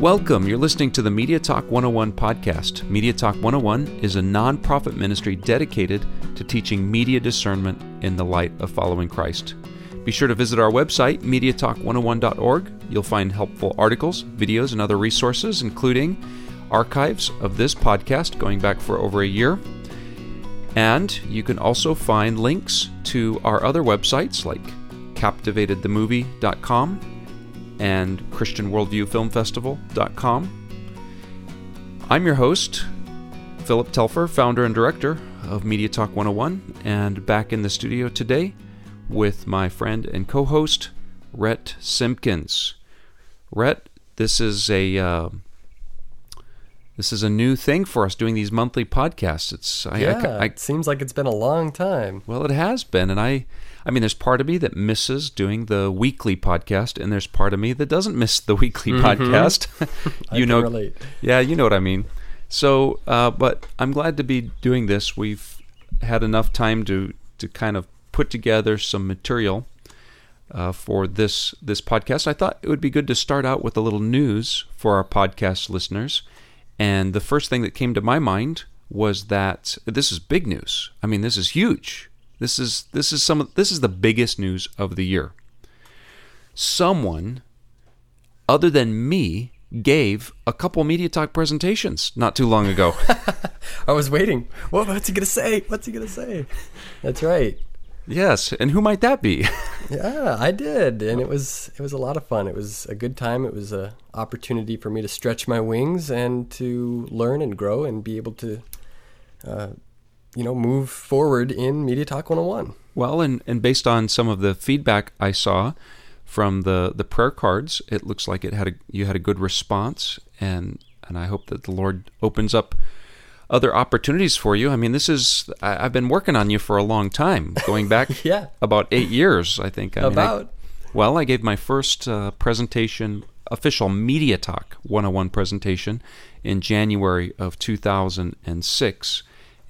Welcome. You're listening to the Media Talk 101 podcast. Media Talk 101 is a nonprofit ministry dedicated to teaching media discernment in the light of following Christ. Be sure to visit our website, mediatalk101.org. You'll find helpful articles, videos, and other resources, including archives of this podcast going back for over a year. And you can also find links to our other websites like captivatedthemovie.com and ChristianWorldviewFilmFestival.com. I'm your host, Philip Telfer, founder and director of Media Talk 101, and back in the studio today with my friend and co-host, Rhett Simpkins. Rhett, this is a new thing for us, doing these monthly podcasts. It seems like it's been a long time. Well, it has been, and I mean, there's part of me that misses doing the weekly podcast, and there's part of me that doesn't miss the weekly podcast. I can relate. Yeah, you know what I mean. So, but I'm glad to be doing this. We've had enough time to kind of put together some material for this podcast. I thought it would be good to start out with a little news for our podcast listeners. And the first thing that came to my mind was that this is big news. I mean, this is huge. This is the biggest news of the year. Someone other than me gave a couple Media Talk presentations not too long ago. I was waiting. What's he gonna say? That's right. Yes, and who might that be? Yeah, I did, and it was a lot of fun. It was a good time. It was an opportunity for me to stretch my wings and to learn and grow and be able to, move forward in Media Talk 101. Well, and based on some of the feedback I saw from the prayer cards, it looks like you had a good response, and I hope that the Lord opens up other opportunities for you. I mean, I've been working on you for a long time, going back about 8 years, I think. I gave my first presentation, official Media Talk 101 presentation, in January of 2006,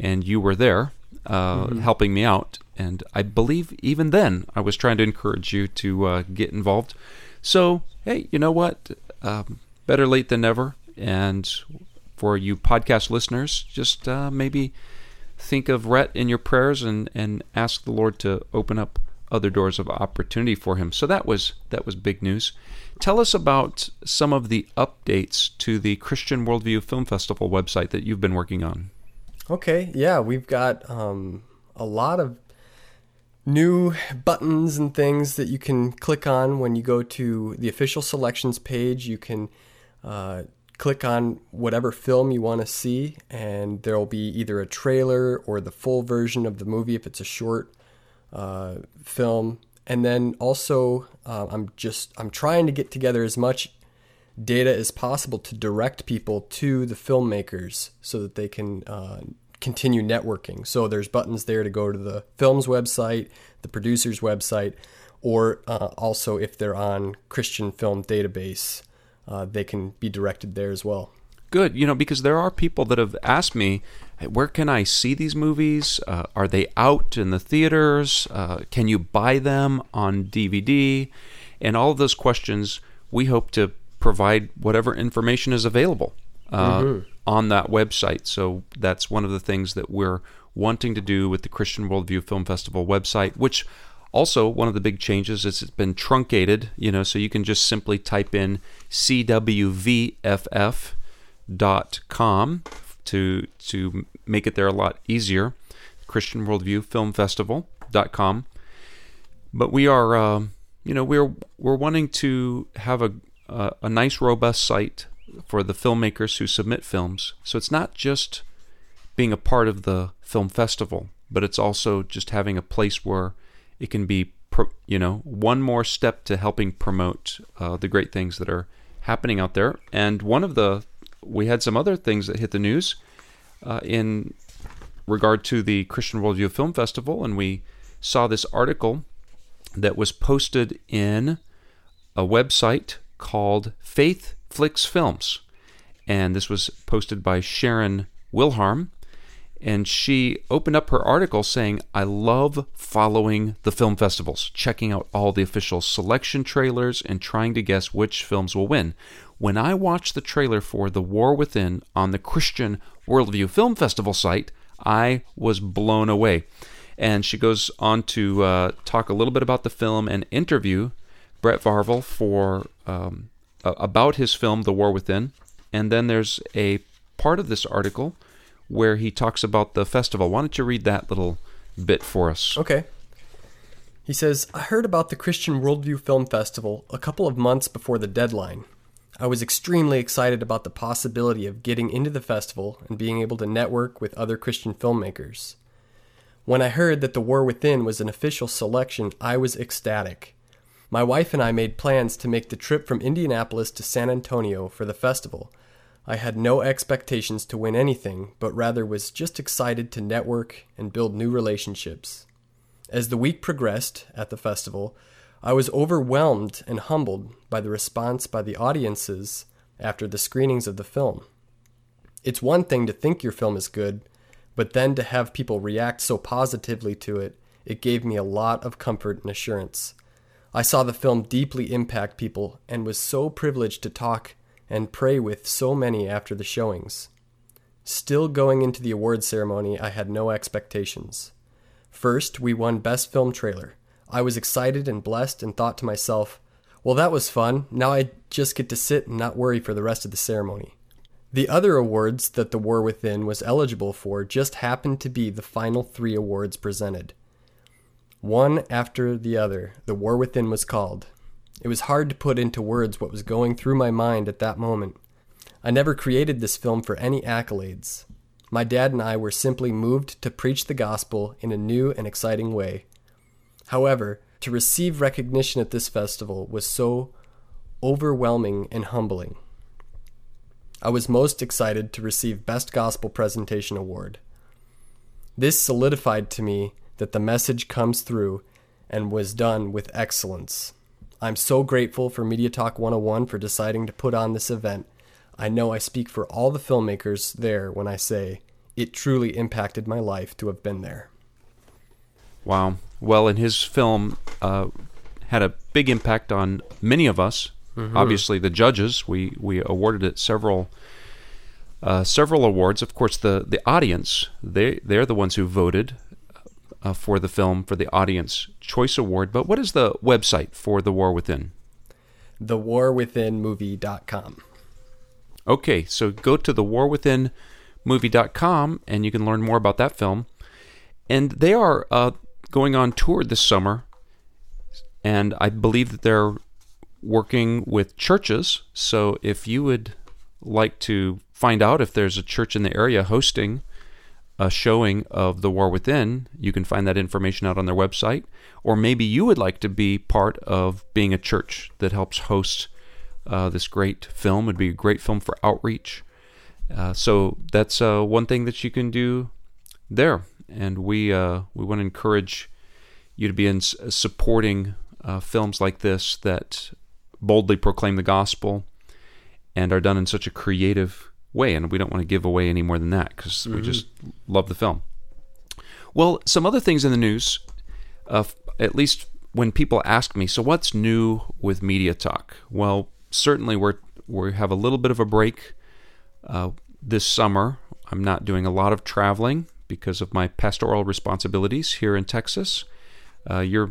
and you were there helping me out. And I believe even then I was trying to encourage you to get involved. So, hey, you know what? Better late than never. And for you podcast listeners, just maybe think of Rhett in your prayers and ask the Lord to open up other doors of opportunity for him. So that was big news. Tell us about some of the updates to the Christian Worldview Film Festival website that you've been working on. Okay, yeah, we've got a lot of new buttons and things that you can click on when you go to the official selections page. You can click on whatever film you want to see, and there'll be either a trailer or the full version of the movie if it's a short film. And then also, I'm trying to get together as much data as possible to direct people to the filmmakers so that they can continue networking. So there's buttons there to go to the film's website, the producer's website, or also if they're on Christian Film Database, they can be directed there as well. Good, because there are people that have asked me, hey, where can I see these movies? Are they out in the theaters? Can you buy them on DVD? And all of those questions, we hope to provide whatever information is available on that website. So that's one of the things that we're wanting to do with the Christian Worldview Film Festival website, which also, one of the big changes is it's been truncated, so you can just simply type in cwvff.com to make it there a lot easier, ChristianWorldviewFilmFestival.com. But we are, we're wanting to have a nice, robust site for the filmmakers who submit films. So it's not just being a part of the film festival, but it's also just having a place where it can be, one more step to helping promote the great things that are happening out there. And we had some other things that hit the news in regard to the Christian Worldview Film Festival, and we saw this article that was posted in a website called Faith Flicks Films. And this was posted by Sharon Wilharm, And she opened up her article saying, I love following the film festivals, checking out all the official selection trailers and trying to guess which films will win. When I watched the trailer for The War Within on the Christian Worldview Film Festival site, I was blown away. And she goes on to talk a little bit about the film and interview Brett Varvel for about his film, The War Within. And then there's a part of this article where he talks about the festival. Why don't you read that little bit for us? Okay. He says, I heard about the Christian Worldview Film Festival a couple of months before the deadline. I was extremely excited about the possibility of getting into the festival and being able to network with other Christian filmmakers. When I heard that The War Within was an official selection, I was ecstatic. My wife and I made plans to make the trip from Indianapolis to San Antonio for the festival. I had no expectations to win anything, but rather was just excited to network and build new relationships. As the week progressed at the festival, I was overwhelmed and humbled by the response by the audiences after the screenings of the film. It's one thing to think your film is good, but then to have people react so positively to it, it gave me a lot of comfort and assurance. I saw the film deeply impact people and was so privileged to talk and pray with so many after the showings. Still going into the award ceremony, I had no expectations. First, we won Best Film Trailer. I was excited and blessed and thought to myself, well, that was fun. Now I just get to sit and not worry for the rest of the ceremony. The other awards that The War Within was eligible for just happened to be the final three awards presented. One after the other, The War Within was called. It was hard to put into words what was going through my mind at that moment. I never created this film for any accolades. My dad and I were simply moved to preach the gospel in a new and exciting way. However, to receive recognition at this festival was so overwhelming and humbling. I was most excited to receive Best Gospel Presentation Award. This solidified to me that the message comes through and was done with excellence. I'm so grateful for Media Talk 101 for deciding to put on this event. I know I speak for all the filmmakers there when I say it truly impacted my life to have been there. Wow. Well, and his film had a big impact on many of us. Mm-hmm. Obviously, the judges, we awarded it several awards. Of course, the audience, they're the ones who voted for the film, for the Audience Choice Award. But what is the website for The War Within? thewarwithinmovie.com. Okay, so go to thewarwithinmovie.com and you can learn more about that film. And they are going on tour this summer, and I believe that they're working with churches. So if you would like to find out if there's a church in the area hosting a showing of The War Within, you can find that information out on their website. Or maybe you would like to be part of being a church that helps host this great film. It'd be a great film for outreach. So that's one thing that you can do there. And we want to encourage you to be in supporting films like this that boldly proclaim the gospel and are done in such a creative way, and we don't want to give away any more than that because mm-hmm. we just love the film. Well, some other things in the news, at least when people ask me, so what's new with Media Talk? Well, certainly we have a little bit of a break this summer. I'm not doing a lot of traveling because of my pastoral responsibilities here in Texas. You're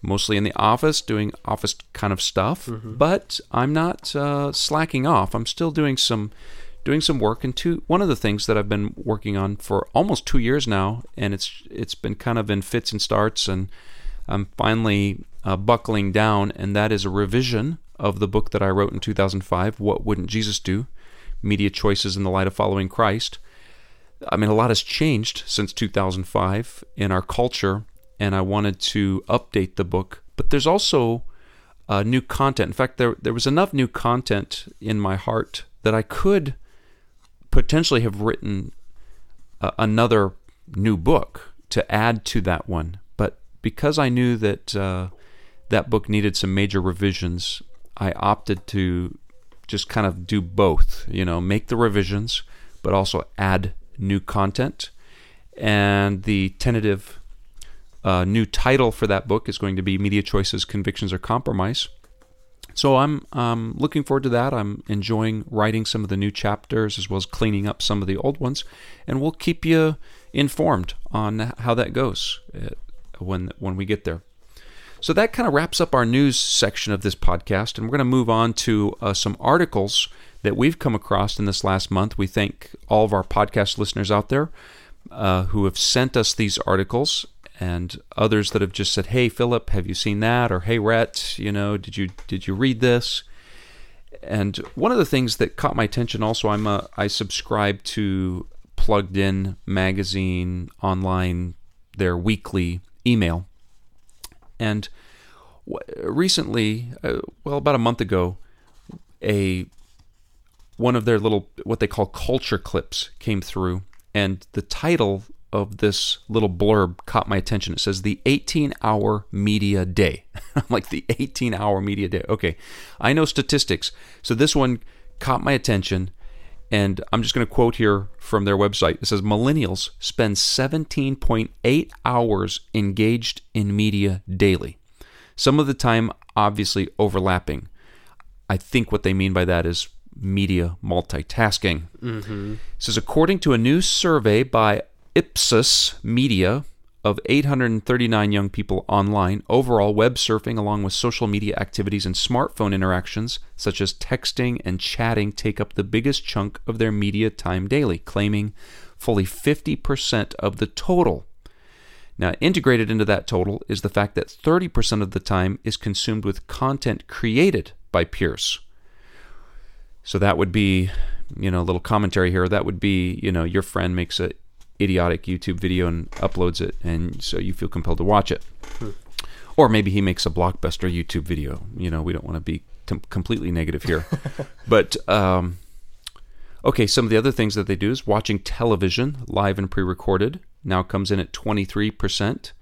mostly in the office, doing office kind of stuff, mm-hmm. but I'm not slacking off. I'm still doing some work, and one of the things that I've been working on for almost 2 years now, and it's been kind of in fits and starts, and I'm finally buckling down, and that is a revision of the book that I wrote in 2005, What Wouldn't Jesus Do? Media Choices in the Light of Following Christ. I mean, a lot has changed since 2005 in our culture, and I wanted to update the book, but there's also new content. In fact, there was enough new content in my heart that I could potentially have written another new book to add to that one. But because I knew that that book needed some major revisions, I opted to just kind of do both, make the revisions, but also add new content. And the tentative new title for that book is going to be Media Choices, Convictions, or Compromise. So I'm looking forward to that. I'm enjoying writing some of the new chapters as well as cleaning up some of the old ones. And we'll keep you informed on how that goes when we get there. So that kind of wraps up our news section of this podcast, and we're going to move on to some articles that we've come across in this last month. We thank all of our podcast listeners out there who have sent us these articles, and others that have just said, "Hey, Philip, have you seen that?" Or, "Hey, Rhett, you know, did you read this?" And one of the things that caught my attention also, I subscribe to Plugged In Magazine online, their weekly email. And recently, about a month ago, one of their little, what they call culture clips, came through. And the title of this little blurb caught my attention. It says, "The 18-Hour Media Day." I'm like, the 18-Hour Media Day. Okay, I know statistics. So this one caught my attention. And I'm just going to quote here from their website. It says, "Millennials spend 17.8 hours engaged in media daily, some of the time obviously overlapping." I think what they mean by that is media multitasking. Mm-hmm. It says, according to a new survey by Ipsos Media of 839 young people online, overall web surfing along with social media activities and smartphone interactions such as texting and chatting take up the biggest chunk of their media time daily, claiming fully 50% of the total. Now, integrated into that total is the fact that 30% of the time is consumed with content created by peers. So that would be, you know, a little commentary here. That would be, you know, your friend makes a idiotic YouTube video and uploads it, and so you feel compelled to watch it. Or maybe he makes a blockbuster YouTube video. You know, we don't want to be completely negative here. But, okay, some of the other things that they do is watching television, live and pre-recorded, now comes in at 23%.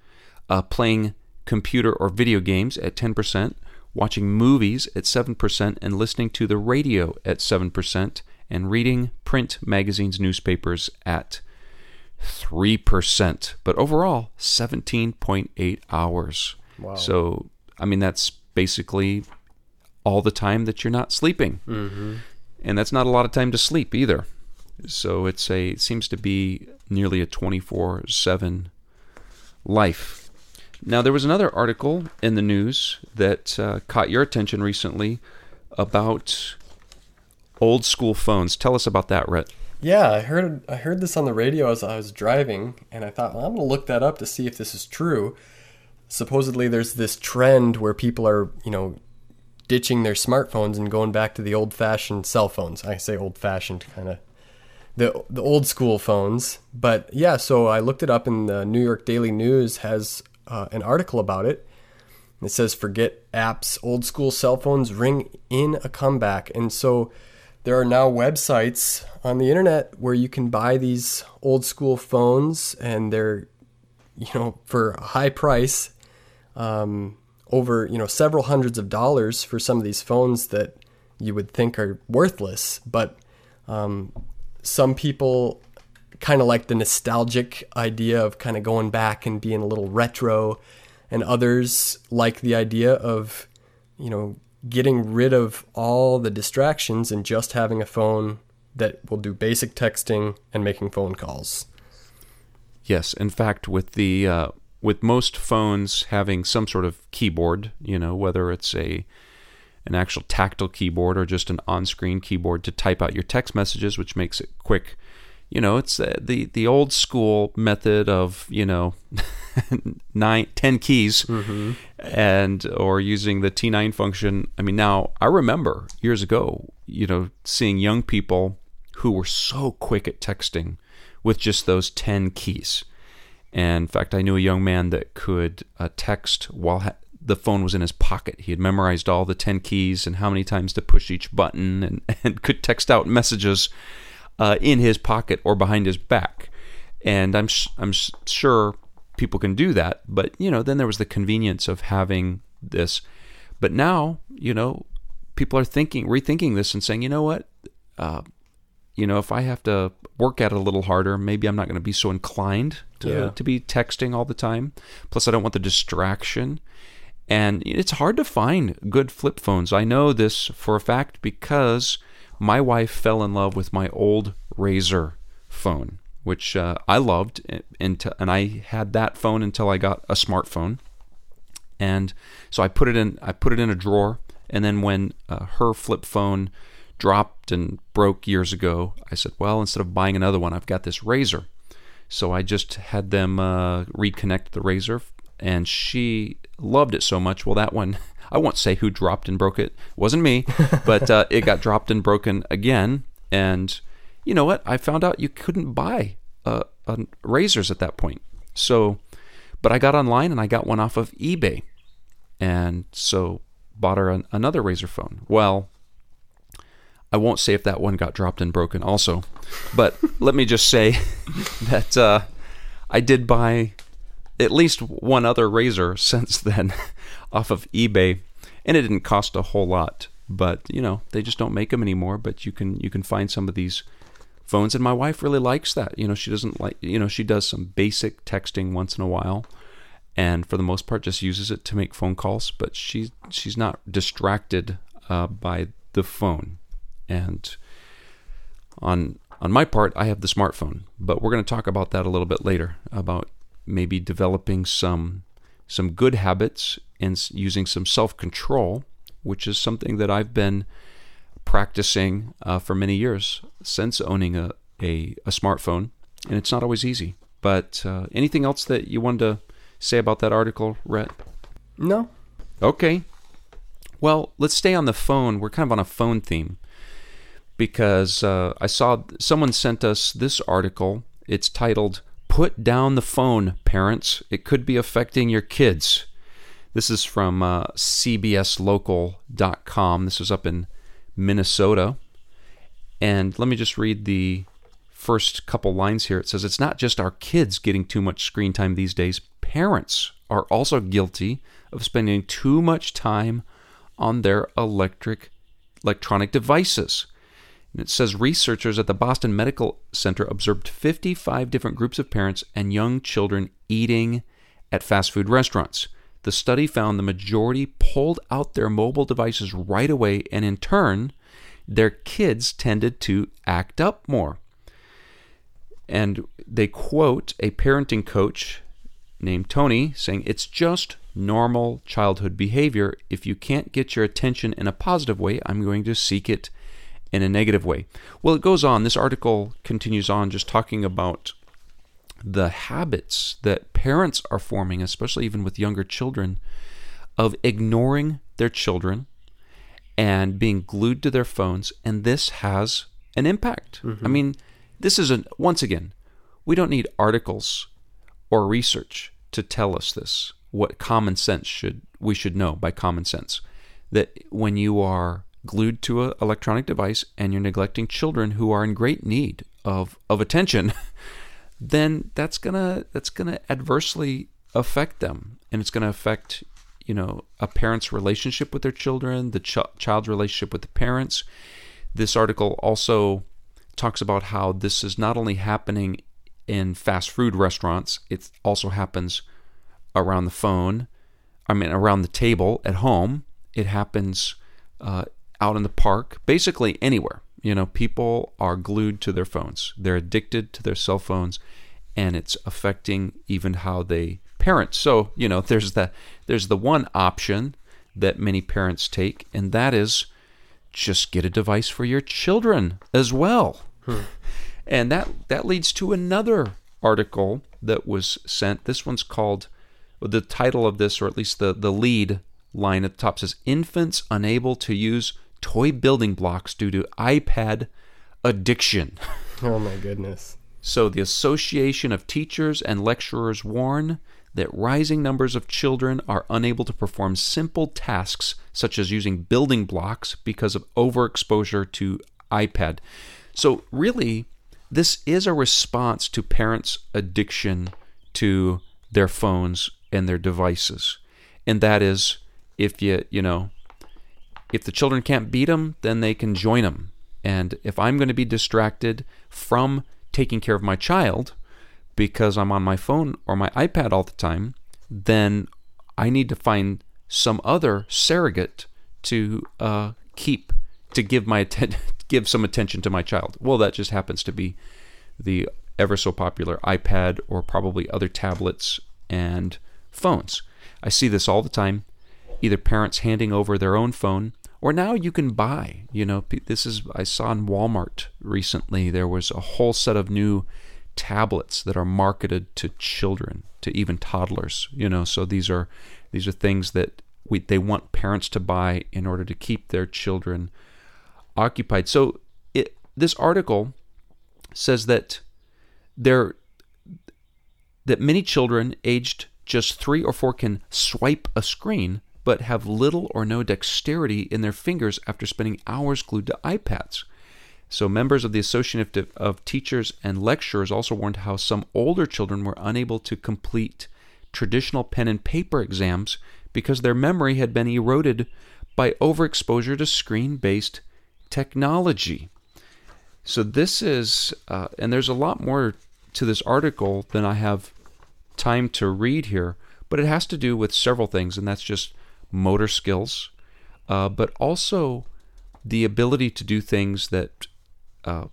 Playing computer or video games at 10%. Watching movies at 7%. And listening to the radio at 7%. And reading print magazines, newspapers at 3%, but overall 17.8 hours. Wow. So, I mean, that's basically all the time that you're not sleeping. Mm-hmm. And that's not a lot of time to sleep either. So it seems to be nearly a 24/7 life. Now, there was another article in the news that caught your attention recently about old school phones. Tell us about that, Rhett. Yeah, I heard this on the radio as I was driving, and I thought, well, I'm going to look that up to see if this is true. Supposedly, there's this trend where people are, you know, ditching their smartphones and going back to the old-fashioned cell phones. I say old-fashioned, kind of the old-school phones. But yeah, so I looked it up, and the New York Daily News has an article about it. It says, "Forget apps, old-school cell phones ring in a comeback." And so there are now websites on the internet where you can buy these old school phones, and they're, you know, for a high price, over, you know, several hundreds of dollars for some of these phones that you would think are worthless. But some people kind of like the nostalgic idea of kind of going back and being a little retro, and others like the idea of, you know, getting rid of all the distractions and just having a phone that will do basic texting and making phone calls. Yes, in fact, with the with most phones having some sort of keyboard, you know, whether it's an actual tactile keyboard or just an on-screen keyboard to type out your text messages, which makes it quick. You know, it's the old school method of, you know, 10 keys, mm-hmm. and or using the T9 function. I mean, now I remember years ago, you know, seeing young people who were so quick at texting with just those 10 keys. And in fact, I knew a young man that could text while the phone was in his pocket. He had memorized all the 10 keys and how many times to push each button, and could text out messages in his pocket or behind his back. And I'm sure people can do that, but, you know, then there was the convenience of having this. But now, you know, people are rethinking this and saying, you know what, you know, if I have to work at it a little harder, maybe I'm not going to be so inclined to be texting all the time. Plus, I don't want the distraction. And it's hard to find good flip phones. I know this for a fact because my wife fell in love with my old Razr phone, which I loved, and I had that phone until I got a smartphone. And so I put it in a drawer, and then when her flip phone dropped and broke years ago, I said, well, instead of buying another one, I've got this Razr. So I just had them reconnect the Razr, and she loved it so much. Well, that one, I won't say who dropped and broke it. It wasn't me, but it got dropped and broken again. And you know what? I found out you couldn't buy Razrs at that point. So, but I got online and I got one off of eBay, and so bought her another Razr phone. Well, I won't say if that one got dropped and broken also, but let me just say that I did buy at least one other Razr since then off of eBay, and it didn't cost a whole lot, but you know, they just don't make them anymore. But you can find some of these phones, and my wife really likes that. You know, she doesn't like, you know, she does some basic texting once in a while, and for the most part just uses it to make phone calls, but she's not distracted by the phone. And on my part, I have the smartphone, but we're going to talk about that a little bit later, about maybe developing some good habits and using some self-control, which is something that I've been practicing for many years since owning a smartphone, and it's not always easy. But anything else that you wanted to say about that article, Rhett? No. Okay. Well, let's stay on the phone. We're kind of on a phone theme, because I saw someone sent us this article. It's titled, "Put Down the Phone, Parents. It Could Be Affecting Your Kids." This is from CBSLocal.com. This is up in Minnesota. And let me just read the first couple lines here. It says, "It's not just our kids getting too much screen time these days. Parents are also guilty of spending too much time on their electronic devices." And it says researchers at the Boston Medical Center observed 55 different groups of parents and young children eating at fast food restaurants. The study found the majority pulled out their mobile devices right away, and in turn, their kids tended to act up more. And they quote a parenting coach named Tony saying, "It's just normal childhood behavior. If you can't get your attention in a positive way, I'm going to seek it in a negative way." Well, it goes on. This article continues on just talking about the habits that parents are forming, especially even with younger children, of ignoring their children and being glued to their phones. And this has an impact. Mm-hmm. I mean, this is, once again, we don't need articles or research to tell us this, what common sense we should know by common sense, that when you are glued to an electronic device and you're neglecting children who are in great need of attention, then that's gonna adversely affect them, and it's gonna affect, you know, a parent's relationship with their children, the child's relationship with the parents. This article also talks about how this is not only happening in fast food restaurants, it also happens around the phone. I mean, around the table at home. It happens out in the park, basically anywhere. You know, people are glued to their phones. They're addicted to their cell phones, and it's affecting even how they parent. So, you know, there's the one option that many parents take, and that is just get a device for your children as well. And that leads to another article that was sent. This one's called, the title of this, or at least the lead line at the top says, "Infants unable to use toy building blocks due to iPad addiction." Oh my goodness. "So the Association of Teachers and Lecturers warn that rising numbers of children are unable to perform simple tasks such as using building blocks because of overexposure to iPad." So really, this is a response to parents' addiction to their phones and their devices. And that is, if the children can't beat them, then they can join them. And if I'm going to be distracted from taking care of my child because I'm on my phone or my iPad all the time, then I need to find some other surrogate to give some attention to my child. Well, that just happens to be the ever so popular iPad or probably other tablets and phones. I see this all the time, either parents handing over their own phone, or now you can buy, I saw in Walmart recently, there was a whole set of new tablets that are marketed to children, to even toddlers, so these are things that they want parents to buy in order to keep their children occupied. So this article says that that many children aged just 3 or 4 can swipe a screen, but have little or no dexterity in their fingers after spending hours glued to iPads. So members of the Association of Teachers and Lecturers also warned how some older children were unable to complete traditional pen and paper exams because their memory had been eroded by overexposure to screen-based technology. So this is, and there's a lot more to this article than I have time to read here, but it has to do with several things, and that's just motor skills, but also the ability to do things that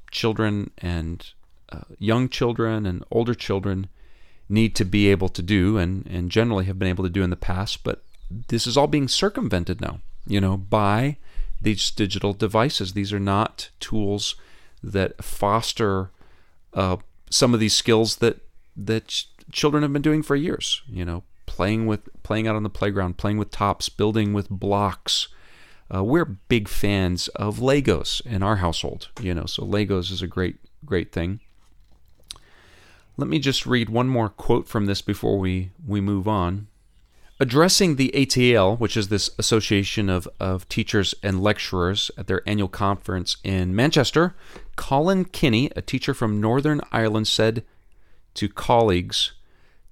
children and young children and older children need to be able to do and generally have been able to do in the past. But this is all being circumvented now, by these digital devices. These are not tools that foster some of these skills that children have been doing for years, playing out on the playground, playing with tops, building with blocks. We're big fans of Legos in our household, so Legos is a great, great thing. Let me just read one more quote from this before we move on. Addressing the ATL, which is this Association of Teachers and Lecturers, at their annual conference in Manchester, Colin Kinney, a teacher from Northern Ireland, said to colleagues,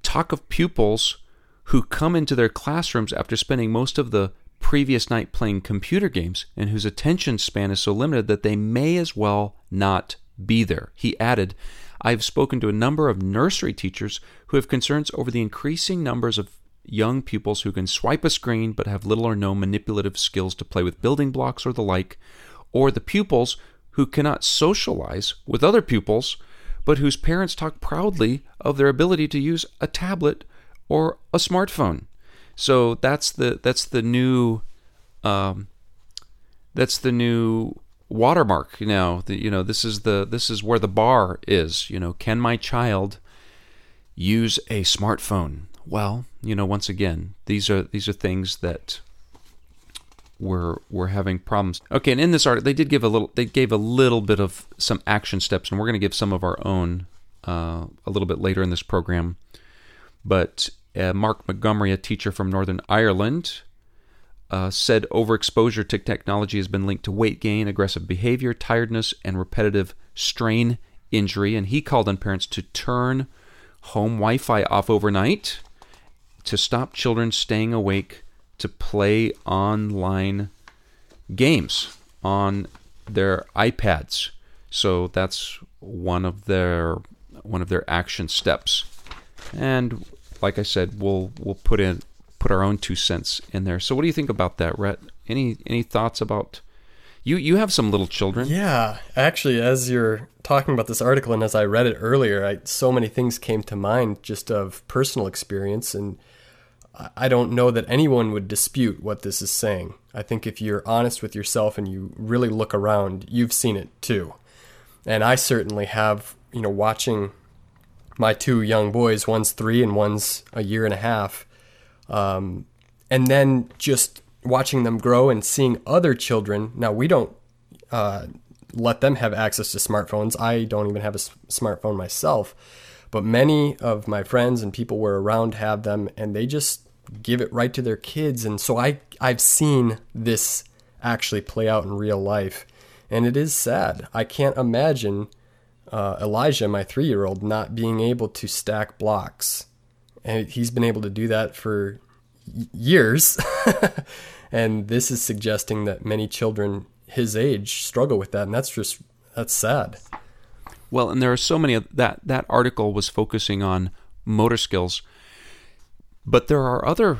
"Talk of pupils who come into their classrooms after spending most of the previous night playing computer games and whose attention span is so limited that they may as well not be there." He added, "I have spoken to a number of nursery teachers who have concerns over the increasing numbers of young pupils who can swipe a screen but have little or no manipulative skills to play with building blocks or the like, or the pupils who cannot socialize with other pupils but whose parents talk proudly of their ability to use a tablet or a smartphone." So that's the new watermark now. This is where the bar is. Can my child use a smartphone? Well, once again, these are things that we're having problems. Okay, and in this article, they gave a little bit of some action steps, and we're going to give some of our own a little bit later in this program, but. Mark Montgomery, a teacher from Northern Ireland, said overexposure to technology has been linked to weight gain, aggressive behavior, tiredness, and repetitive strain injury. And he called on parents to turn home Wi-Fi off overnight to stop children staying awake to play online games on their iPads. So that's one of their action steps. And like I said, we'll put our own 2 cents in there. So what do you think about that, Rhett? Any thoughts about you have some little children? Yeah, actually, as you're talking about this article and as I read it earlier, so many things came to mind just of personal experience, and I don't know that anyone would dispute what this is saying. I think if you're honest with yourself and you really look around, you've seen it too. And I certainly have, watching my 2 young boys, one's 3 and one's a year and a half. And then just watching them grow and seeing other children. Now, we don't let them have access to smartphones. I don't even have a smartphone myself. But many of my friends and people we're around have them, and they just give it right to their kids. And so I've seen this actually play out in real life. And it is sad. I can't imagine Elijah, my 3-year-old, not being able to stack blocks. And he's been able to do that for years. And this is suggesting that many children his age struggle with that. And that's sad. Well, and there are so many of that article was focusing on motor skills, but there are other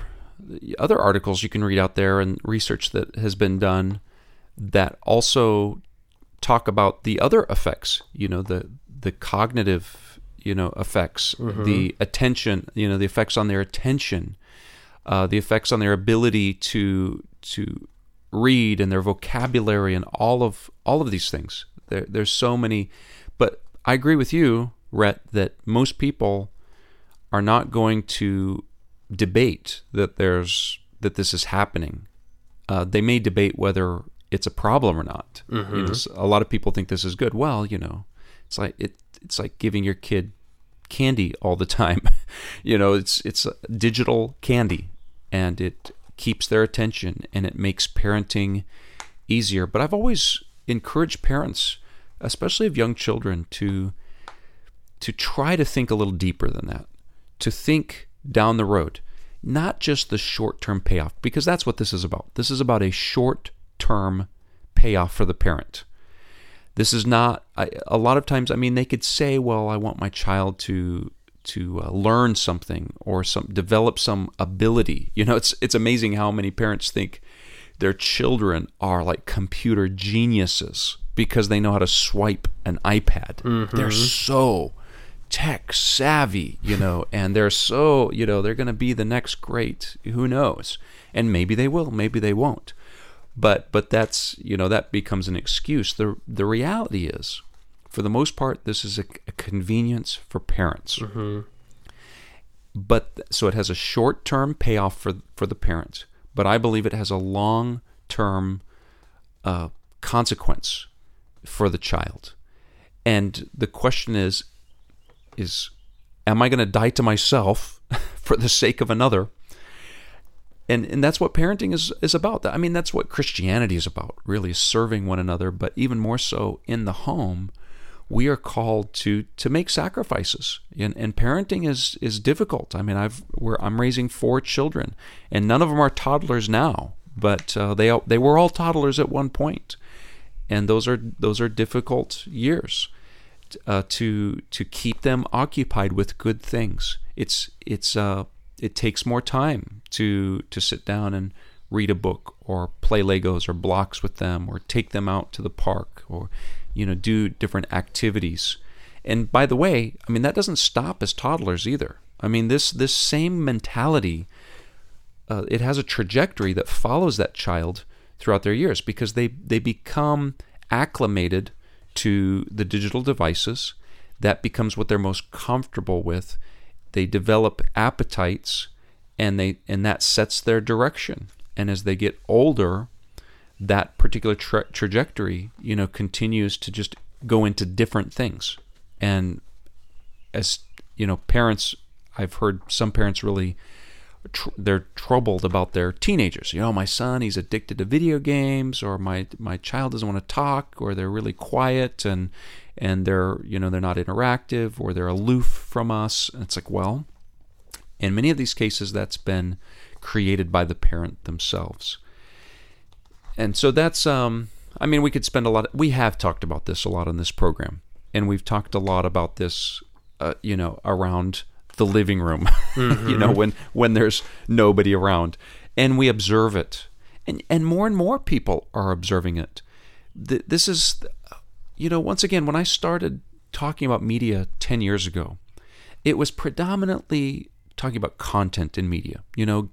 articles you can read out there and research that has been done that also talk about the other effects, you know, the cognitive, you know, effects, mm-hmm. the attention, you know, the effects on their attention, the effects on their ability to read and their vocabulary and all of these things. There's so many, but I agree with you, Rhett, that most people are not going to debate that this is happening. They may debate whether it's a problem or not. Mm-hmm. You know, a lot of people think this is good. Well, you know, it's like giving your kid candy all the time. You know, it's digital candy, and it keeps their attention and it makes parenting easier. But I've always encouraged parents, especially of young children, to try to think a little deeper than that, to think down the road, not just the short-term payoff, because that's what this is about. This is about a short-term payoff for the parent. This is not, a lot of times, I mean, they could say, well, I want my child to learn something or develop some ability. You know, it's amazing how many parents think their children are like computer geniuses because they know how to swipe an iPad. Mm-hmm. They're so tech savvy, you know, and they're so, you know, they're going to be the next great, who knows? And maybe they will, maybe they won't. But that's, you know, that becomes an excuse. The reality is, for the most part, this is a convenience for parents. Mm-hmm. But so it has a short-term payoff for the parents, but I believe it has a long-term consequence for the child. And the question is am I going to die to myself for the sake of another? And that's what parenting is about. I mean, that's what Christianity is about, really, serving one another. But even more so in the home, we are called to make sacrifices. And parenting is difficult. I mean, I'm raising 4 children, and none of them are toddlers now, but they were all toddlers at one point. And those are difficult years to keep them occupied with good things. It takes more time to sit down and read a book or play Legos or blocks with them or take them out to the park or, you know, do different activities. And by the way, I mean, that doesn't stop as toddlers either. I mean, this same mentality, it has a trajectory that follows that child throughout their years because they become acclimated to the digital devices. That becomes what they're most comfortable with. They develop appetites, and that sets their direction. And as they get older, that particular trajectory, you know, continues to just go into different things. And as you know, parents, I've heard some parents really they're troubled about their teenagers. You know, my son, he's addicted to video games, or my child doesn't want to talk, or they're really quiet and they're, you know, they're not interactive, or they're aloof from us. And it's like, well, in many of these cases, that's been created by the parent themselves. And so that's, I mean, we could spend we have talked about this a lot on this program, and we've talked a lot about this, you know, around the living room, mm-hmm. you know, when there's nobody around, and we observe it, and more people are observing it. This is, you know, once again, when I started talking about media 10 years ago, it was predominantly talking about content in media, you know,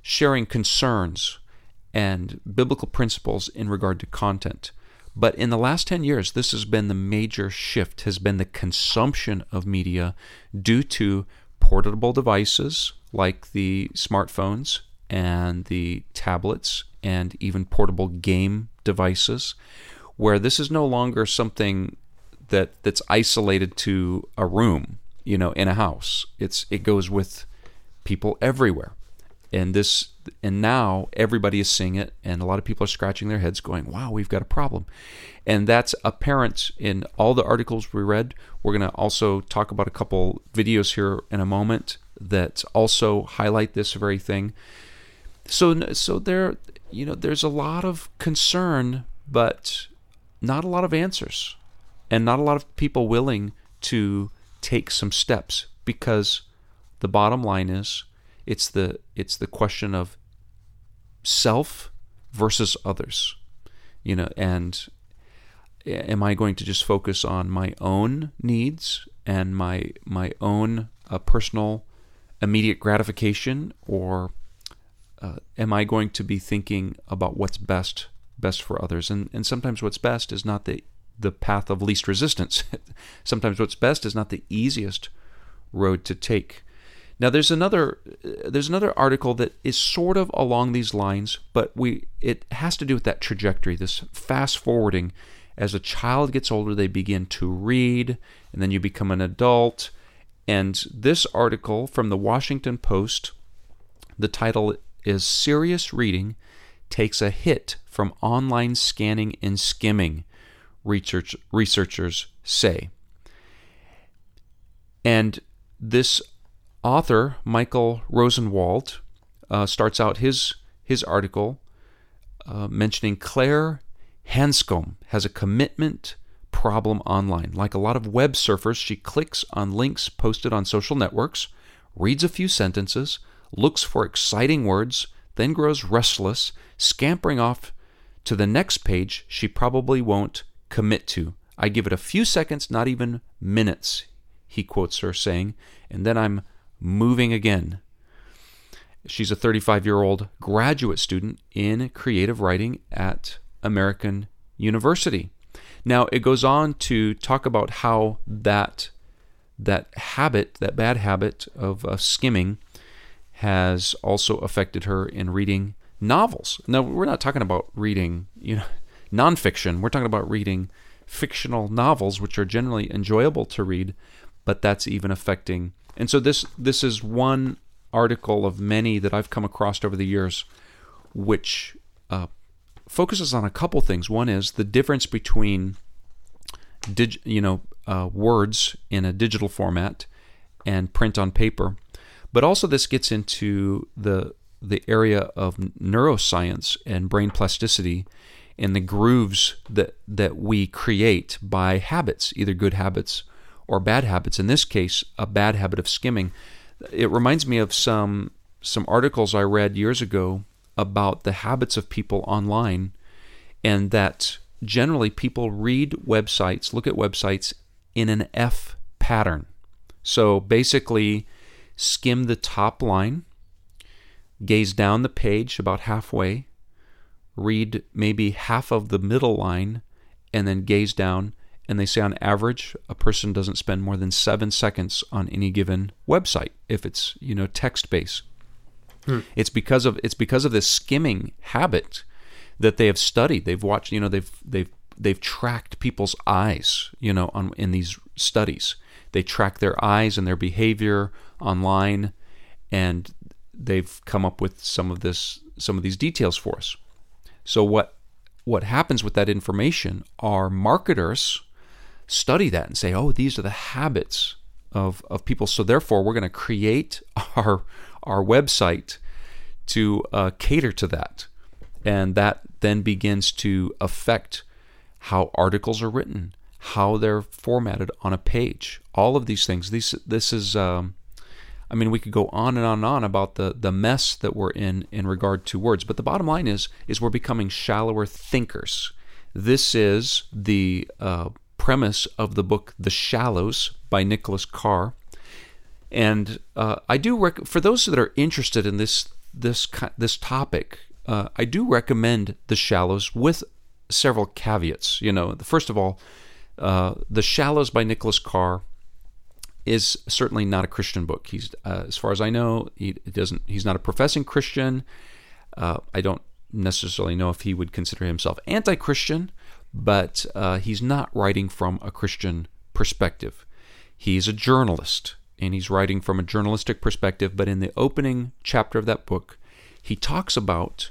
sharing concerns and biblical principles in regard to content. But in the last 10 years, this has been the major shift, has been the consumption of media due to portable devices like the smartphones and the tablets and even portable game devices, where this is no longer something that's isolated to a room, you know, in a house. It goes with people everywhere. And now everybody is seeing it, and a lot of people are scratching their heads going, wow, we've got a problem. And that's apparent in all the articles we read. We're going to also talk about a couple videos here in a moment that also highlight this very thing. So there, you know, there's a lot of concern, but not a lot of answers. and not a lot of people willing to take some steps, because the bottom line is it's the question of self versus others, you know, and am I going to just focus on my own needs and my own personal immediate gratification, or am I going to be thinking about what's best for others? And sometimes what's best is not the path of least resistance. Sometimes what's best is not the easiest road to take. Now there's another article that is sort of along these lines, but it has to do with that trajectory, this fast forwarding. As a child gets older, they begin to read, and then you become an adult. And this article from the Washington Post, the title is "Serious Reading Takes a Hit from Online Scanning and Skimming," researchers say. And this author, Michael Rosenwald, starts out his article mentioning Claire Hanscom has a commitment problem online. Like a lot of web surfers, she clicks on links posted on social networks, reads a few sentences, looks for exciting words, then grows restless, scampering off to the next page she probably won't commit to. "I give it a few seconds, not even minutes," he quotes her saying, "and then I'm moving again." She's a 35-year-old graduate student in creative writing at American University. Now, it goes on to talk about how that bad habit of skimming has also affected her in reading novels. Now, we're not talking about reading, nonfiction. We're talking about reading fictional novels, which are generally enjoyable to read, but that's even affecting. And so this is one article of many that I've come across over the years, which focuses on a couple things. One is the difference between words in a digital format and print on paper, but also this gets into the area of neuroscience and brain plasticity and the grooves that we create by habits, either good habits or bad habits. In this case, a bad habit of skimming. It reminds me of some articles I read years ago about the habits of people online, and that generally people read websites, look at websites in an F pattern. So basically, skim the top line, gaze down the page about halfway, read maybe half of the middle line, and then gaze down. And they say on average, a person doesn't spend more than 7 seconds on any given website if it's text-based. It's because of this skimming habit that they have studied. They've watched, they've tracked people's eyes, in these studies. They track their eyes and their behavior online, and they've come up with some of these details for us. So what happens with that information are marketers study that and say, oh, these are the habits of people. So therefore, we're going to create our website to cater to that. And that then begins to affect how articles are written, how they're formatted on a page, all of these things. This is, we could go on and on about the mess that we're in regard to words. But the bottom line is we're becoming shallower thinkers. This is the premise of the book, The Shallows by Nicholas Carr. And I do for those that are interested in this topic, I do recommend The Shallows with several caveats. First of all, The Shallows by Nicholas Carr is certainly not a Christian book. He's, as far as I know, he's not a professing Christian. I don't necessarily know if he would consider himself anti-Christian, but he's not writing from a Christian perspective. He's a journalist, and he's writing from a journalistic perspective, but in the opening chapter of that book, he talks about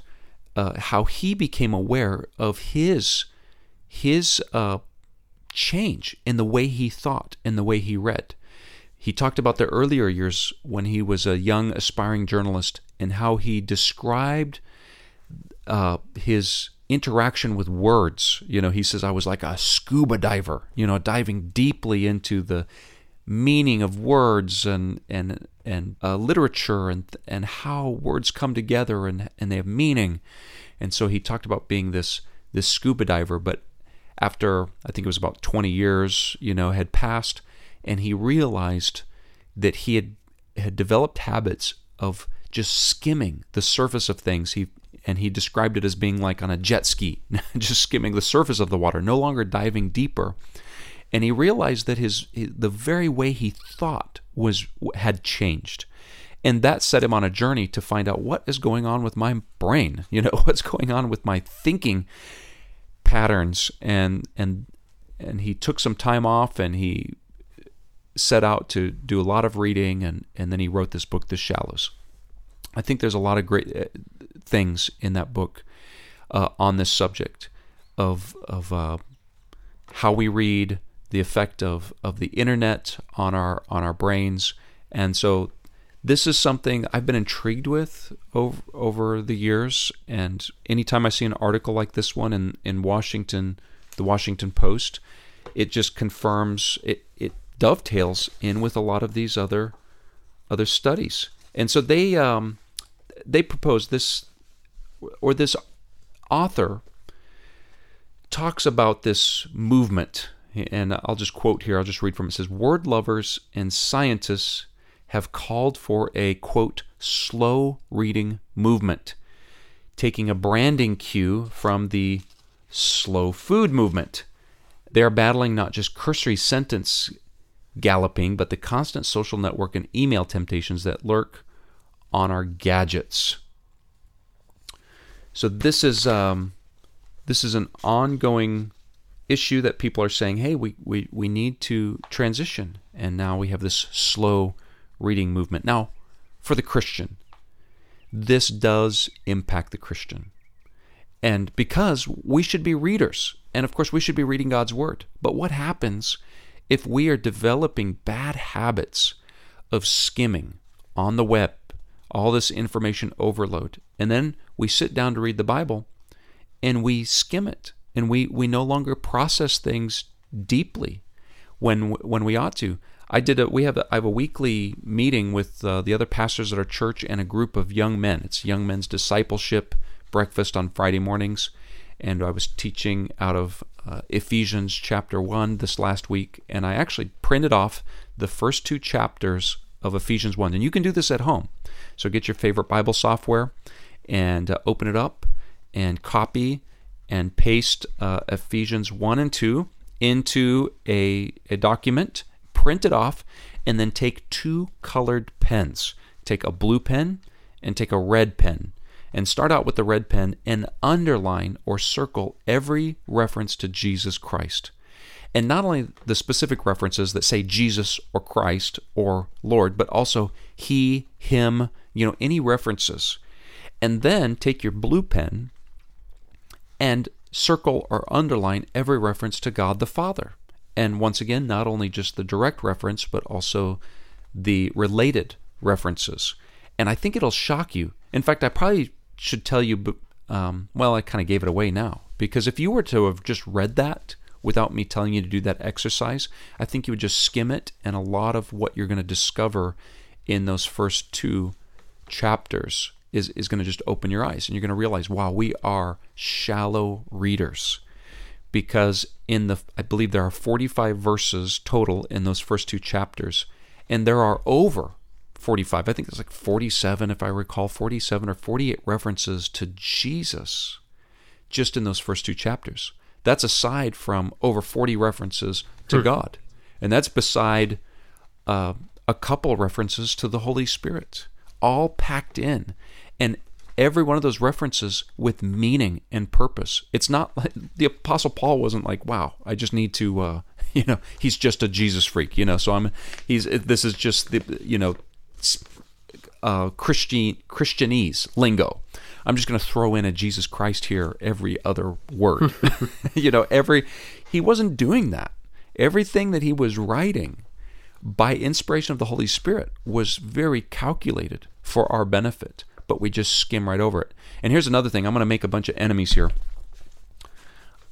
how he became aware of his change in the way he thought and the way he read. He talked about the earlier years when he was a young aspiring journalist and how he described his interaction with words. You know, he says, I was like a scuba diver, you know, diving deeply into the meaning of words and literature and how words come together and they have meaning. And so he talked about being this scuba diver, but after, I think it was about 20 years, you know, had passed, and he realized that he had developed habits of just skimming the surface of things. He described it as being like on a jet ski, just skimming the surface of the water, no longer diving deeper. And he realized that the very way he thought had changed. And that set him on a journey to find out what is going on with my brain, you know, what's going on with my thinking patterns. And he took some time off, and he set out to do a lot of reading, and then he wrote this book, The Shallows. I think there's a lot of great things in that book on this subject of how we read, the effect of the internet on our brains. And so this is something I've been intrigued with over the years, and anytime I see an article like this one in Washington, the Washington Post, it just confirms, it dovetails in with a lot of these other studies. And so they propose this, or this author talks about this movement, and I'll just quote here, I'll just read from it. It says, word lovers and scientists have called for a, quote, slow reading movement, taking a branding cue from the slow food movement. They are battling not just cursory sentence galloping, but the constant social network and email temptations that lurk on our gadgets. So this is an ongoing issue that people are saying, hey, we need to transition, and now we have this slow reading movement. Now, for the Christian, this does impact the Christian, and because we should be readers, and of course we should be reading God's Word, but what happens if we are developing bad habits of skimming on the web, all this information overload, and then we sit down to read the Bible and we skim it, and we no longer process things deeply when we ought to? I have a weekly meeting with the other pastors at our church and a group of young men. It's Young Men's Discipleship Breakfast on Friday mornings, and I was teaching out of Ephesians chapter 1 this last week, and I actually printed off the first two chapters of Ephesians 1. And you can do this at home. So get your favorite Bible software and open it up and copy and paste Ephesians 1 and 2 into a document, print it off, and then take two colored pens. Take a blue pen and take a red pen. And start out with the red pen and underline or circle every reference to Jesus Christ. And not only the specific references that say Jesus or Christ or Lord, but also he, him, you know, any references. And then take your blue pen and circle or underline every reference to God the Father. And once again, not only just the direct reference, but also the related references. And I think it'll shock you. In fact, I probably should tell you, well, I kind of gave it away now, because if you were to have just read that without me telling you to do that exercise, I think you would just skim it, and a lot of what you're going to discover in those first two chapters is going to just open your eyes, and you're going to realize, wow, we are shallow readers, because I believe there are 45 verses total in those first two chapters, and there are over 45, I think it's like 47 if I recall, 47 or 48 references to Jesus just in those first two chapters. That's aside from over 40 references to God. And that's beside a couple references to the Holy Spirit, all packed in. And every one of those references with meaning and purpose. It's not like the Apostle Paul wasn't like, wow, I just need to, you know, he's just a Jesus freak, you know, so this is just the, you know, Christianese lingo. I'm just going to throw in a Jesus Christ here every other word. You know, he wasn't doing that. Everything that he was writing by inspiration of the Holy Spirit was very calculated for our benefit, but we just skim right over it. And here's another thing. I'm going to make a bunch of enemies here.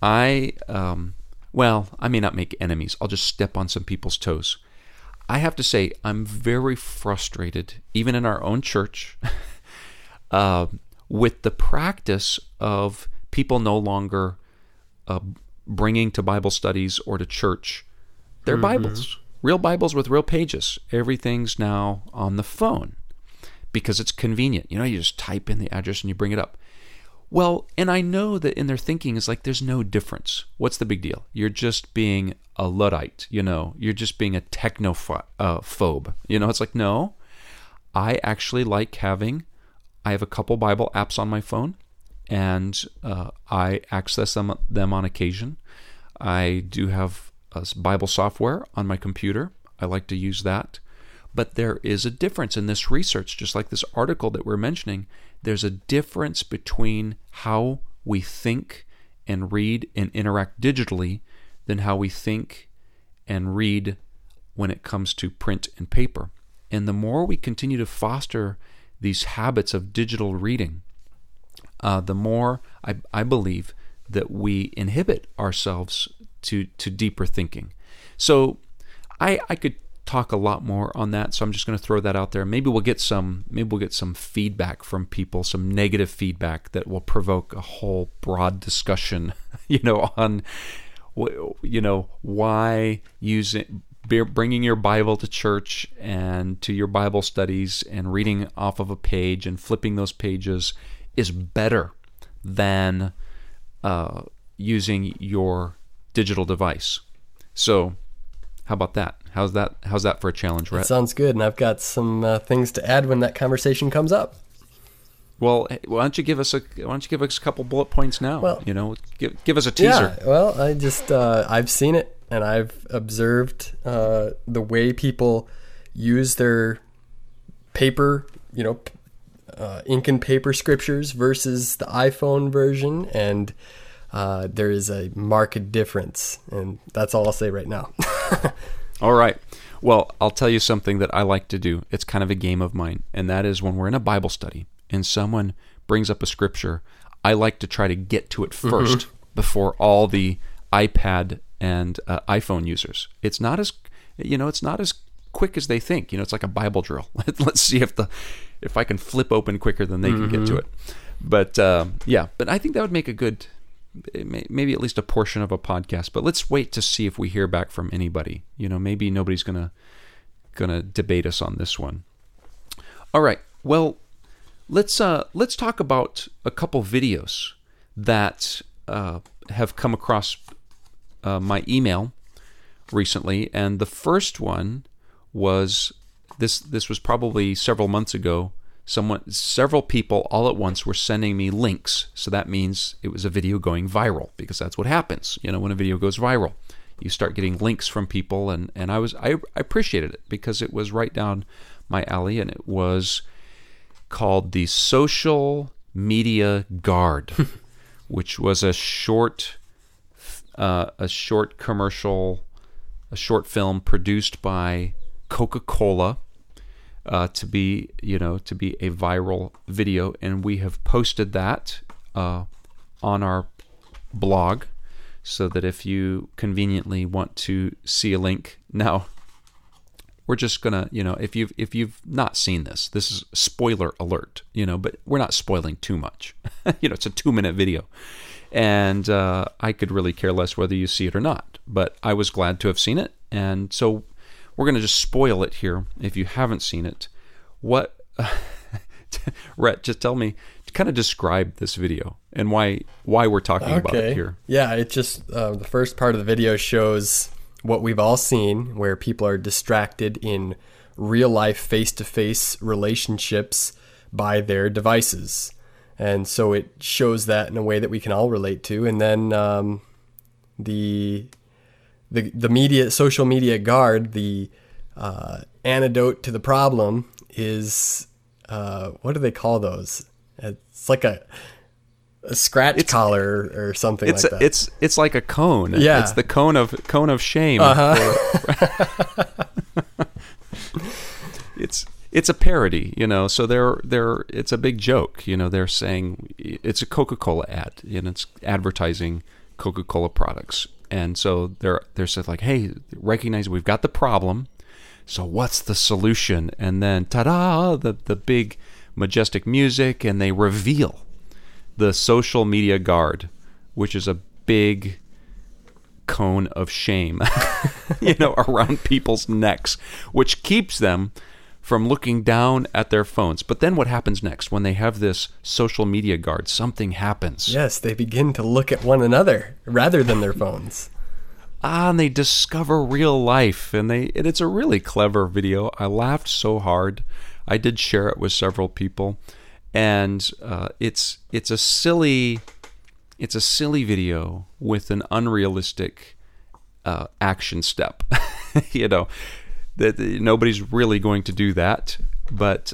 I may not make enemies. I'll just step on some people's toes. I have to say, I'm very frustrated, even in our own church, with the practice of people no longer bringing to Bible studies or to church their mm-hmm. Bibles, real Bibles with real pages. Everything's now on the phone because it's convenient. You know, you just type in the address and you bring it up. Well, and I know that in their thinking is like, there's no difference. What's the big deal? You're just being a Luddite, you know, you're just being a technophobe. You know, it's like, no, I actually like I have a couple Bible apps on my phone, and I access them on occasion. I do have Bible software on my computer. I like to use that. But there is a difference in this research, just like this article that we're mentioning. There's a difference between how we think and read and interact digitally than how we think and read when it comes to print and paper. And the more we continue to foster these habits of digital reading, the more I believe that we inhibit ourselves to deeper thinking. So I could talk a lot more on that, so I'm just going to throw that out there. Maybe we'll get some feedback from people, some negative feedback that will provoke a whole broad discussion, you know, on, you know, why bringing your Bible to church and to your Bible studies and reading off of a page and flipping those pages is better than using your digital device. So how about that? How's that for a challenge, Rhett? That sounds good, and I've got some things to add when that conversation comes up. Well, why don't you give us a couple bullet points now? Well, you know, give us a teaser. Yeah, well, I just I've seen it, and I've observed the way people use their paper, you know, ink and paper scriptures versus the iPhone version, and there is a marked difference, and that's all I'll say right now. All right. Well, I'll tell you something that I like to do. It's kind of a game of mine, and that is when we're in a Bible study and someone brings up a scripture, I like to try to get to it first mm-hmm. before all the iPad and iPhone users. It's not as quick as they think. You know, it's like a Bible drill. Let's see if I can flip open quicker than they mm-hmm. can get to it. But but I think that would make a good, maybe at least a portion of a podcast, but let's wait to see if we hear back from anybody. You know, maybe nobody's gonna debate us on this one. All right. Well, let's talk about a couple videos that have come across my email recently, and the first one was this. This was probably several months ago. Several people all at once were sending me links. So that means it was a video going viral, because that's what happens. You know, when a video goes viral, you start getting links from people, and I appreciated it because it was right down my alley, and it was called the Social Media Guard, which was a short film produced by Coca-Cola. To be a viral video, and we have posted that on our blog, so that if you conveniently want to see a link. Now, we're just gonna, you know, if you've not seen this, this is spoiler alert, you know, but we're not spoiling too much. You know, it's a 2-minute video, and I could really care less whether you see it or not. But I was glad to have seen it, and so. We're going to just spoil it here if you haven't seen it. What, Rhett, just tell me, kind of describe this video and why we're talking about it here. Yeah, it just, the first part of the video shows what we've all seen, where people are distracted in real-life, face-to-face relationships by their devices. And so it shows that in a way that we can all relate to. And then the media, social media guard, the antidote to the problem is, what do they call those? It's like a scratch collar or something like that. It's like a cone. Yeah. It's the cone of shame. Uh-huh. It's a parody, you know, so it's a big joke. You know, they're saying it's a Coca-Cola ad, and it's advertising Coca-Cola products. And so they're sort of like, hey, recognize we've got the problem. So what's the solution? And then, ta-da, the big majestic music, and they reveal the Social Media Guard, which is a big cone of shame, around people's necks, which keeps them from looking down at their phones. But then what happens next? When they have this Social Media Guard, something happens. Yes, they begin to look at one another rather than their phones. And they discover real life, and it's a really clever video. I laughed so hard. I did share it with several people, and it's a silly video with an unrealistic action step. That nobody's really going to do that, but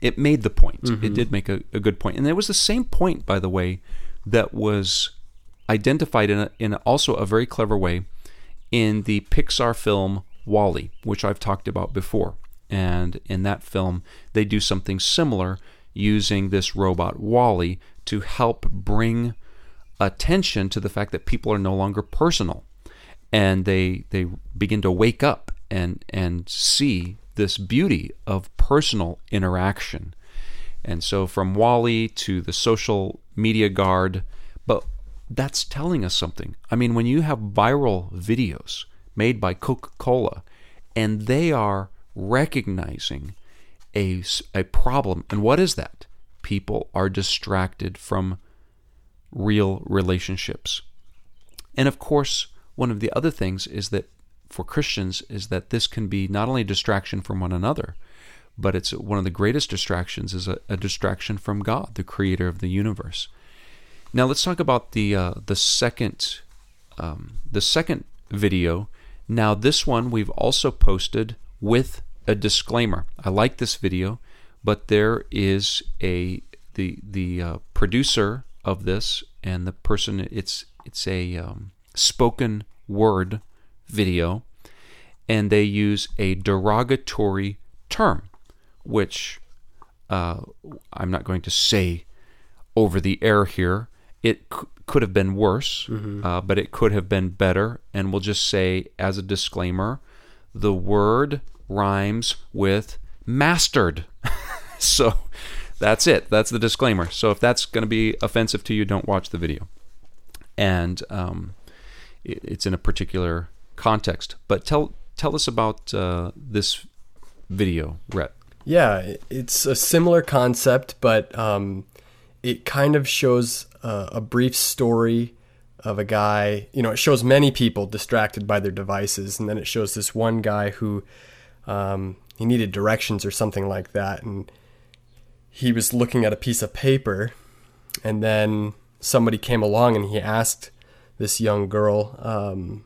it made the point. Mm-hmm. It did make a good point, and it was the same point, by the way, that was identified in also a very clever way in the Pixar film Wall-E, which I've talked about before. And in that film, they do something similar using this robot Wall-E to help bring attention to the fact that people are no longer personal. And they begin to wake up and see this beauty of personal interaction. And so from Wall-E to the Social Media Guard, but that's telling us something. I mean, when you have viral videos made by Coca-Cola, and they are recognizing a problem, and what is that? People are distracted from real relationships. And of course, one of the other things is that for Christians is that this can be not only a distraction from one another, but it's one of the greatest distractions is a distraction from God, the creator of the universe. Now let's talk about the second video. Now this one we've also posted with a disclaimer. I like this video, but there is the producer of this and the person. It's a spoken word video, and they use a derogatory term, which I'm not going to say over the air here. It could have been worse, mm-hmm. But it could have been better. And we'll just say, as a disclaimer, the word rhymes with mastered. So that's it. That's the disclaimer. So if that's going to be offensive to you, don't watch the video. And it's in a particular context. But tell us about this video, Rhett. Yeah, it's a similar concept, but it kind of shows a brief story of a guy. It shows many people distracted by their devices, and then it shows this one guy who he needed directions or something like that, and he was looking at a piece of paper, and then somebody came along and he asked this young girl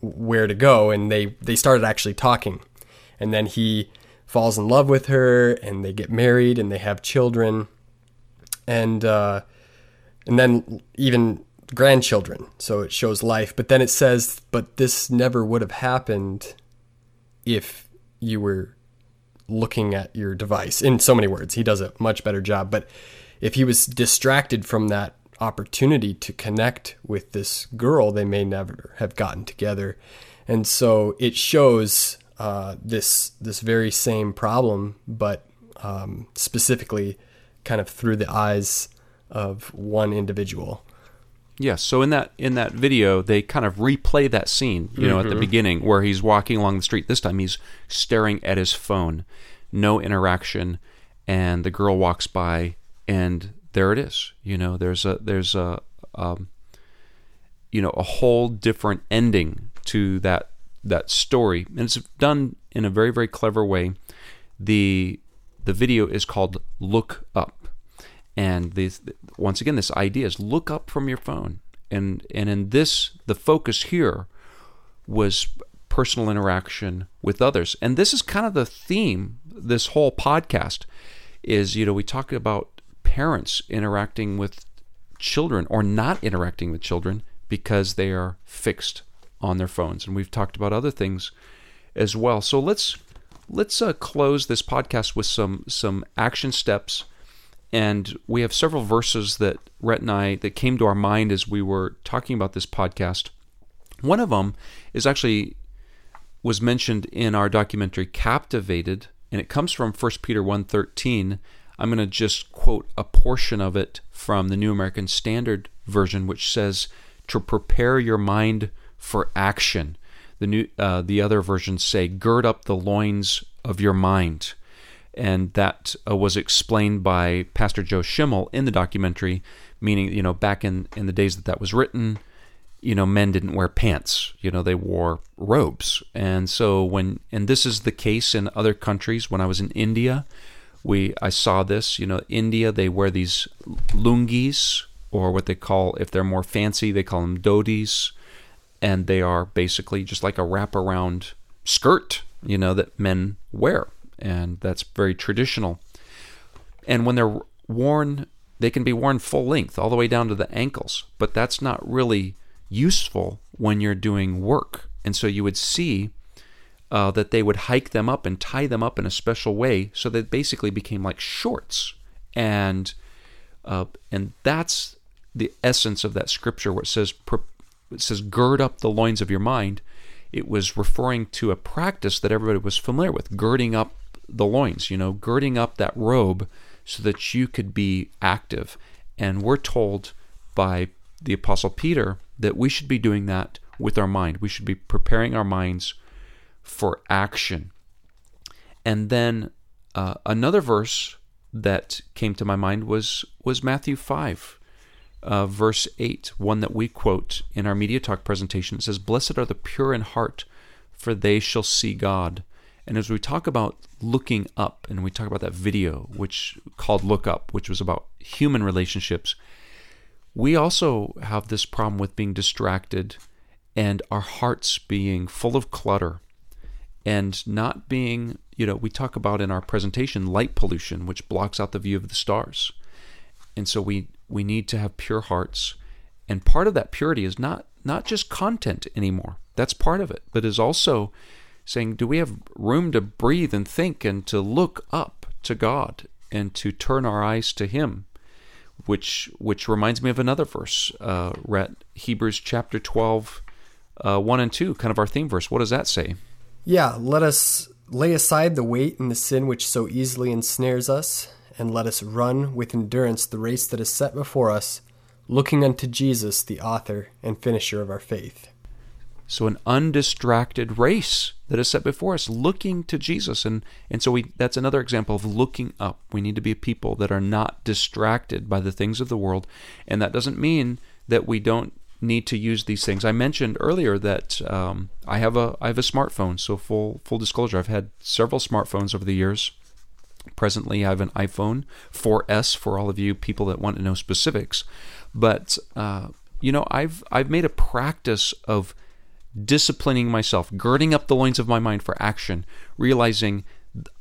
where to go, and they started actually talking, and then he falls in love with her, and they get married, and they have children. And then even grandchildren. So it shows life. But then it says, but this never would have happened if you were looking at your device. In so many words, he does a much better job. But if he was distracted from that opportunity to connect with this girl, they may never have gotten together. And so it shows this very same problem, but specifically kind of through the eyes of one individual. Yeah, so in that video, they kind of replay that scene, mm-hmm. at the beginning where he's walking along the street. This time he's staring at his phone, no interaction, and the girl walks by, and there it is. There's a whole different ending to that story, and it's done in a very, very clever way. The video is called Look Up. And once again, this idea is look up from your phone. And in this, the focus here was personal interaction with others. And this is kind of the theme, this whole podcast is, we talk about parents interacting with children or not interacting with children because they are fixed on their phones. And we've talked about other things as well. So let's close this podcast with some action steps And we have several verses that Rhett and I, that came to our mind as we were talking about this podcast. One of them is actually, was mentioned in our documentary, Captivated, and it comes from 1 Peter 1:13. I'm going to just quote a portion of it from the New American Standard Version, which says, to prepare your mind for action. The other versions say, gird up the loins of your mind. And that was explained by Pastor Joe Schimmel in the documentary, meaning, back in the days that was written, men didn't wear pants, they wore robes. And so and this is the case in other countries. When I was in India, I saw this, India, they wear these lungis, or what they call, if they're more fancy, they call them dhotis. And they are basically just like a wraparound skirt, that men wear. And that's very traditional. And when they're worn, they can be worn full length, all the way down to the ankles. But that's not really useful when you're doing work. And so you would see that they would hike them up and tie them up in a special way, so they basically became like shorts. And that's the essence of that scripture where it says, gird up the loins of your mind. It was referring to a practice that everybody was familiar with, girding up the loins, girding up that robe so that you could be active. And we're told by the Apostle Peter that we should be doing that with our mind. We should be preparing our minds for action. And then another verse that came to my mind was Matthew 5, verse 8, one that we quote in our Media Talk presentation. It says, blessed are the pure in heart, for they shall see God. And as we talk about looking up, and we talk about that video, which called Look Up, which was about human relationships, we also have this problem with being distracted and our hearts being full of clutter and not being, we talk about in our presentation light pollution, which blocks out the view of the stars. And so we need to have pure hearts. And part of that purity is not just content anymore. That's part of it, but is also saying, do we have room to breathe and think and to look up to God and to turn our eyes to Him? Which reminds me of another verse, Rhett, Hebrews chapter 12, 1 and 2, kind of our theme verse. What does that say? Yeah, let us lay aside the weight and the sin which so easily ensnares us, and let us run with endurance the race that is set before us, looking unto Jesus, the author and finisher of our faith. So an undistracted race that is set before us, looking to Jesus. And so that's another example of looking up. We need to be a people that are not distracted by the things of the world. And that doesn't mean that we don't need to use these things. I mentioned earlier that I have a smartphone, so full disclosure, I've had several smartphones over the years. Presently, I have an iPhone 4S for all of you people that want to know specifics. But, I've made a practice of disciplining myself, girding up the loins of my mind for action, realizing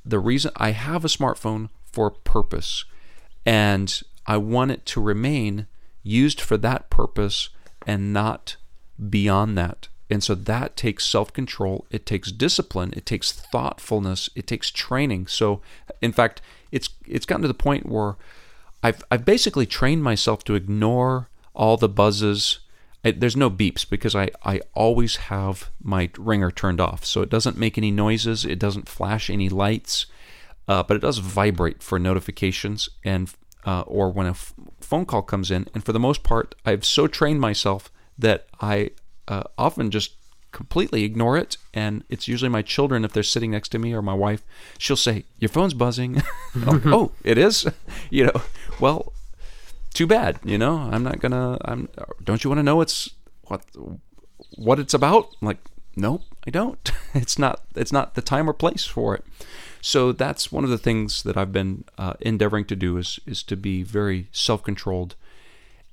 the reason I have a smartphone for a purpose, and I want it to remain used for that purpose and not beyond that. And so that takes self-control, it takes discipline, it takes thoughtfulness, it takes training. So, in fact, it's gotten to the point where I've basically trained myself to ignore all the buzzes. There's no beeps because I always have my ringer turned off. So it doesn't make any noises. It doesn't flash any lights. But it does vibrate for notifications and or when a phone call comes in. And for the most part, I've so trained myself that I often just completely ignore it. And it's usually my children, if they're sitting next to me, or my wife, she'll say, your phone's buzzing. Oh, it is? Well... too bad, I'm not gonna. Don't you want to know what it's about? I'm like, nope, I don't. It's not the time or place for it. So that's one of the things that I've been endeavoring to do is to be very self-controlled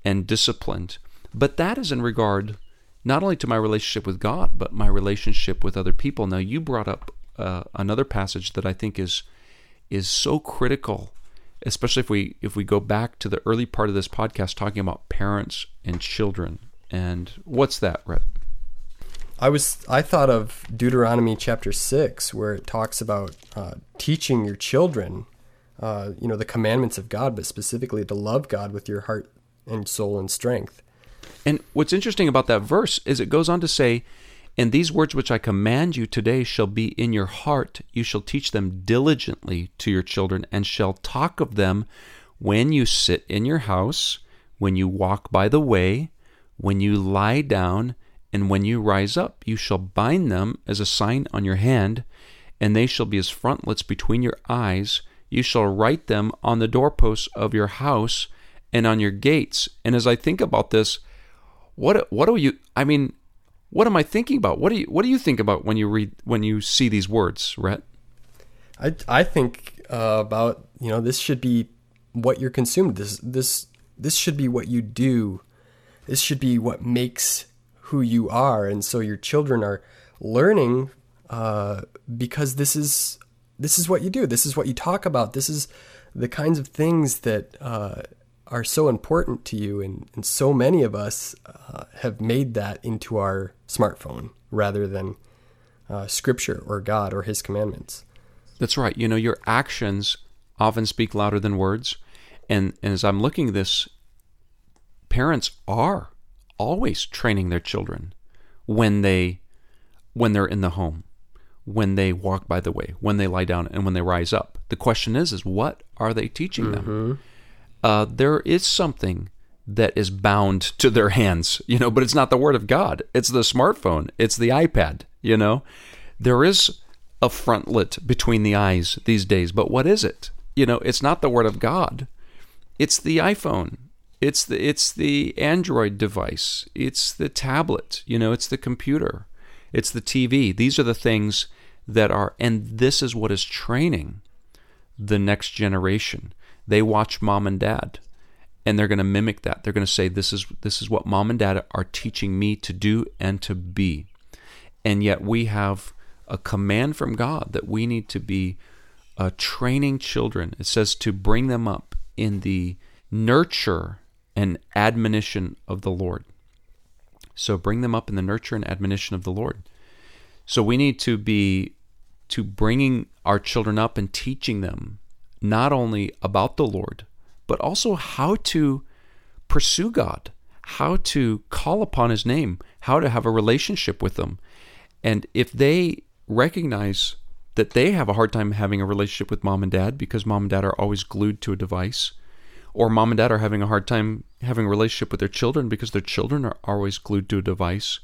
and disciplined. But that is in regard not only to my relationship with God, but my relationship with other people. Now you brought up another passage that I think is so critical. Especially if we go back to the early part of this podcast talking about parents and children. And what's that, Rhett? I thought of Deuteronomy chapter 6, where it talks about teaching your children the commandments of God, but specifically to love God with your heart and soul and strength. And what's interesting about that verse is it goes on to say, "And these words which I command you today shall be in your heart. You shall teach them diligently to your children and shall talk of them when you sit in your house, when you walk by the way, when you lie down, and when you rise up. You shall bind them as a sign on your hand, and they shall be as frontlets between your eyes. You shall write them on the doorposts of your house and on your gates." And as I think about this, what am I thinking about? What do you think about when you see these words, Rhett? I think about, this should be what you're consumed. This should be what you do. This should be what makes who you are. And so your children are learning because this is what you do. This is what you talk about. This is the kinds of things that are so important to you. And so many of us have made that into our smartphone rather than Scripture or God or His commandments. That's right. Your actions often speak louder than words. And as I'm looking at this, parents are always training their children when they're in the home, when they walk by the way, when they lie down, and when they rise up. The question is what are they teaching them? There is something that is bound to their hands, but it's not the Word of God. It's the smartphone. It's the iPad, There is a frontlet between the eyes these days, but what is it? It's not the Word of God. It's the iPhone. It's the Android device. It's the tablet. It's the computer. It's the TV. These are the things and this is what is training the next generation. They watch mom and dad, and they're going to mimic that. They're going to say, this is what mom and dad are teaching me to do and to be. And yet we have a command from God that we need to be training children. It says to bring them up in the nurture and admonition of the Lord. So bring them up in the nurture and admonition of the Lord. So we need to be bringing our children up and teaching them not only about the Lord, but also how to pursue God, how to call upon His name, how to have a relationship with Him. And if they recognize that they have a hard time having a relationship with mom and dad because mom and dad are always glued to a device, or mom and dad are having a hard time having a relationship with their children because their children are always glued to a device,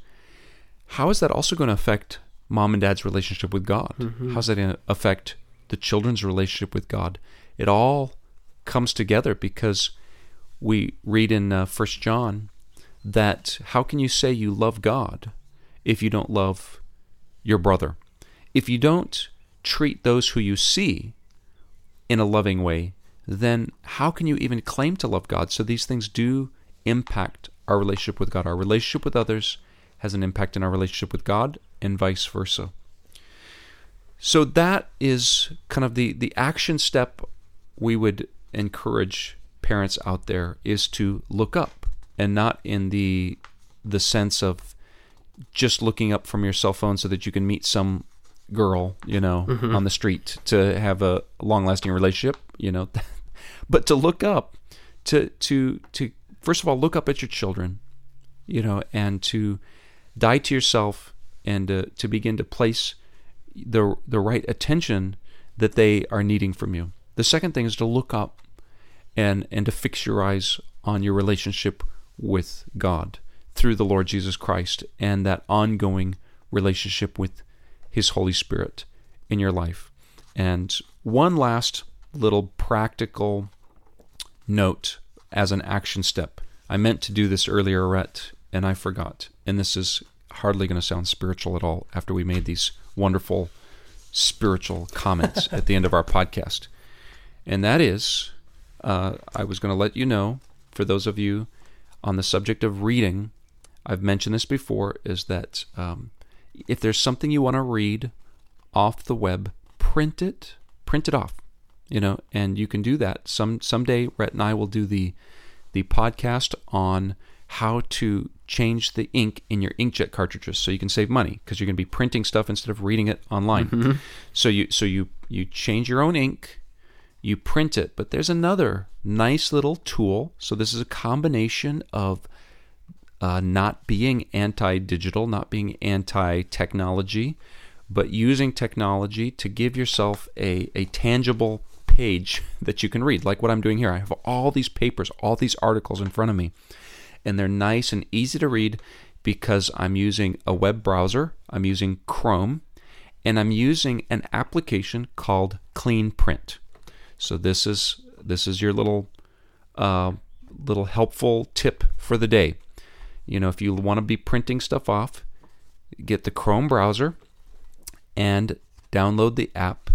how is that also going to affect mom and dad's relationship with God? Mm-hmm. How's that going to affect the children's relationship with God? It all comes together because we read in 1 John that how can you say you love God if you don't love your brother? If you don't treat those who you see in a loving way, then how can you even claim to love God? So these things do impact our relationship with God. Our relationship with others has an impact in our relationship with God and vice versa. So that is kind of the action step we would encourage parents out there is to look up, and not in the sense of just looking up from your cell phone so that you can meet some girl, mm-hmm. on the street to have a long-lasting relationship, but to look up, to first of all, look up at your children, and to die to yourself and to begin to place the right attention that they are needing from you. The second thing is to look up and to fix your eyes on your relationship with God through the Lord Jesus Christ and that ongoing relationship with His Holy Spirit in your life. And one last little practical note as an action step. I meant to do this earlier, Rhett, and I forgot. And this is hardly going to sound spiritual at all after we made these wonderful spiritual comments at the end of our podcast. And that is, I was going to let you know, for those of you on the subject of reading, I've mentioned this before, is that if there's something you want to read off the web, print it off, and you can do that. Someday, Rhett and I will do the podcast on how to change the ink in your inkjet cartridges so you can save money because you're going to be printing stuff instead of reading it online. Mm-hmm. So you change your own ink, you print it. But there's another nice little tool. So this is a combination of not being anti-digital, not being anti-technology, but using technology to give yourself a tangible page that you can read, like what I'm doing here. I have all these papers, all these articles in front of me, and they're nice and easy to read because I'm using a web browser, I'm using Chrome, and I'm using an application called Clean Print. So this is your little helpful tip for the day. You know, if you want to be printing stuff off, get the Chrome browser and download the app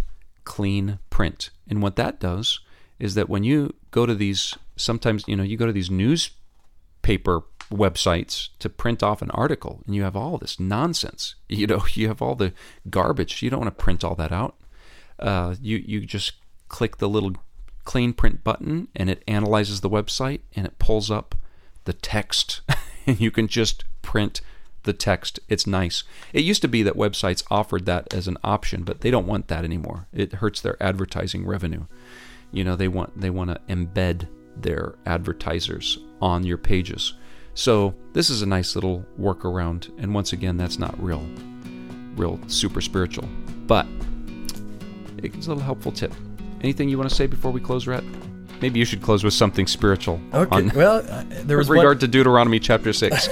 Clean Print. And what that does is that when you go to these, sometimes, you know, you go to these newspaper websites to print off an article, and you have all this nonsense. You know, you have all the garbage. You don't want to print all that out. You just click the little Clean Print button, and it analyzes the website, and it pulls up the text, and you can just print the text. It's nice. It used to be that websites offered that as an option, but they don't want that anymore. It hurts their advertising revenue. You know, they want to embed their advertisers on your pages. So this is a nice little workaround, and once again, that's not real super spiritual, but it's a little helpful tip. Anything you want to say before we close, Rhett? Maybe you should close with something spiritual. Okay. There was regard to Deuteronomy chapter 6.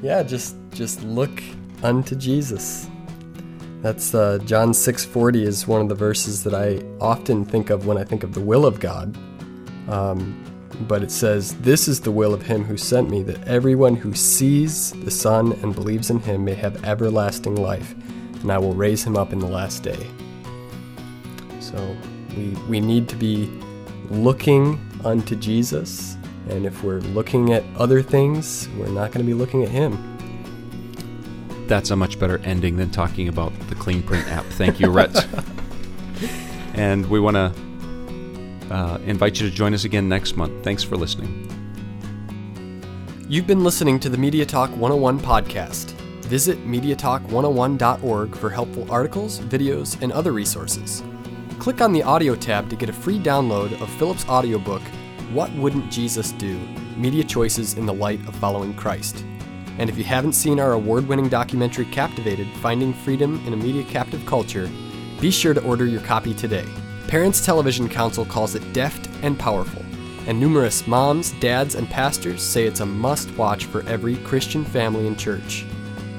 Yeah, just look unto Jesus. That's John 6:40 is one of the verses that I often think of when I think of the will of God. But it says, "This is the will of him who sent me, that everyone who sees the Son and believes in him may have everlasting life, and I will raise him up in the last day." So we need to be looking unto Jesus. And if we're looking at other things, we're not going to be looking at him. That's a much better ending than talking about the Clean Print app. Thank you, Rhett. And we want to invite you to join us again next month. Thanks for listening. You've been listening to the Media Talk 101 podcast. Visit mediatalk101.org for helpful articles, videos, and other resources. Click on the audio tab to get a free download of Philip's audiobook, What Wouldn't Jesus Do? Media Choices in the Light of Following Christ. And if you haven't seen our award-winning documentary, Captivated, Finding Freedom in a Media Captive Culture, be sure to order your copy today. Parents Television Council calls it deft and powerful, and numerous moms, dads, and pastors say it's a must-watch for every Christian family and church.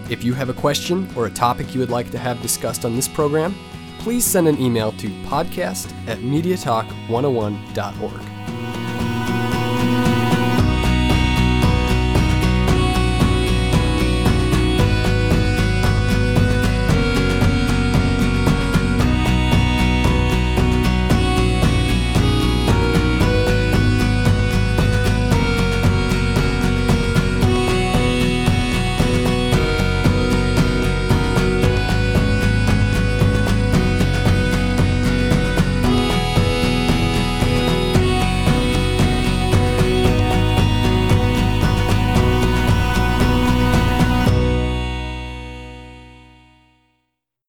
If you have a question or a topic you would like to have discussed on this program, please send an email to podcast@mediatalk101.org.